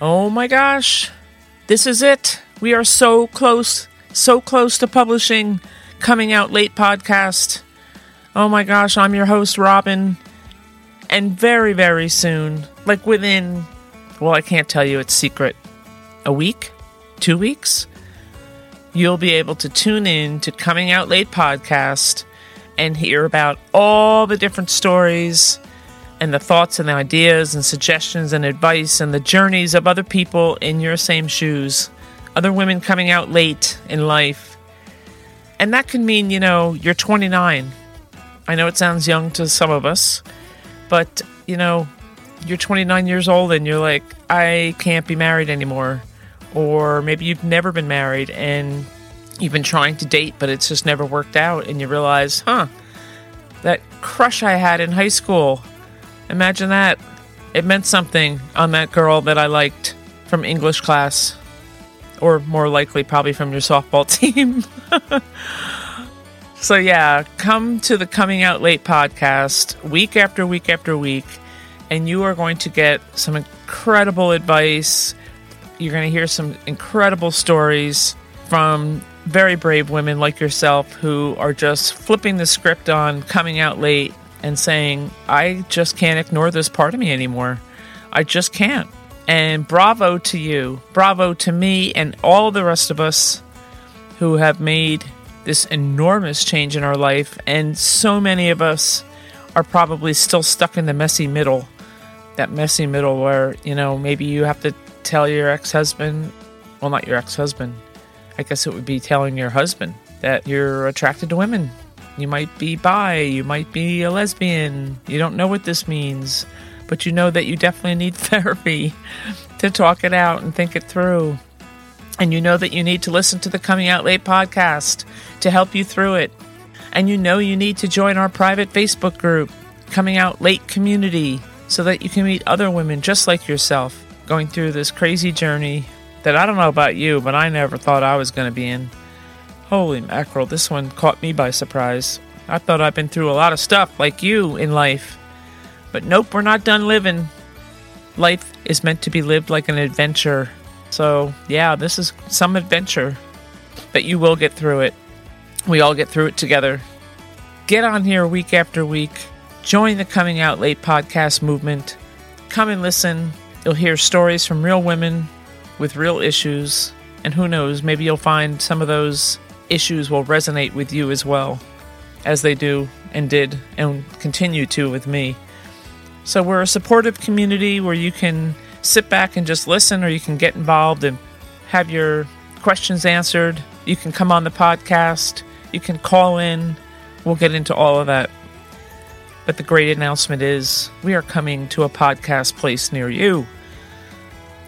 Oh my gosh, this is it. We are so close to publishing Coming Out Late podcast. Oh my gosh, I'm your host, Robin. And very, very soon, like within, well, I can't tell you, it's secret, a week, 2 weeks, you'll be able to tune in to Coming Out Late podcast and hear about all the different stories and the thoughts and the ideas and suggestions and advice and the journeys of other people in your same shoes, other women coming out late in life. And that can mean, you know, you're 29. I know it sounds young to some of us, but, you know, you're 29 years old and you're like, I can't be married anymore. Or maybe you've never been married and you've been trying to date, but it's just never worked out. And you realize, that crush I had in high school, imagine that. It meant something on that girl that I liked from English class, or more likely probably from your softball team. So yeah, come to the Coming Out Late podcast week after week after week, and you are going to get some incredible advice. You're going to hear some incredible stories from very brave women like yourself who are just flipping the script on coming out late and saying, I just can't ignore this part of me anymore. I just can't. And bravo to you. Bravo to me and all the rest of us who have made this enormous change in our life. And so many of us are probably still stuck in the messy middle. That messy middle where, you know, maybe you have to tell your ex-husband, well, not your ex-husband, I guess it would be telling your husband that you're attracted to women. You might be bi, you might be a lesbian. You don't know what this means, but you know that you definitely need therapy to talk it out and think it through. And you know that you need to listen to the Coming Out Late podcast to help you through it. And you know you need to join our private Facebook group, Coming Out Late Community, so that you can meet other women just like yourself going through this crazy journey that I don't know about you, but I never thought I was going to be in. Holy mackerel, this one caught me by surprise. I thought I'd been through a lot of stuff like you in life. But nope, we're not done living. Life is meant to be lived like an adventure. So yeah, this is some adventure. But you will get through it. We all get through it together. Get on here week after week. Join the Coming Out Late podcast movement. Come and listen. You'll hear stories from real women with real issues. And who knows, maybe you'll find some of those issues will resonate with you as well, as they do and did and continue to with me. So we're a supportive community where you can sit back and just listen, or you can get involved and have your questions answered. You can come on the podcast. You can call in. We'll get into all of that. But the great announcement is we are coming to a podcast place near you.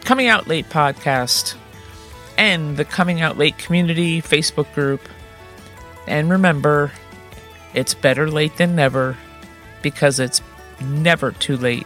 Coming Out Late podcast and the Coming Out Late community Facebook group. And remember, it's better late than never, because it's never too late.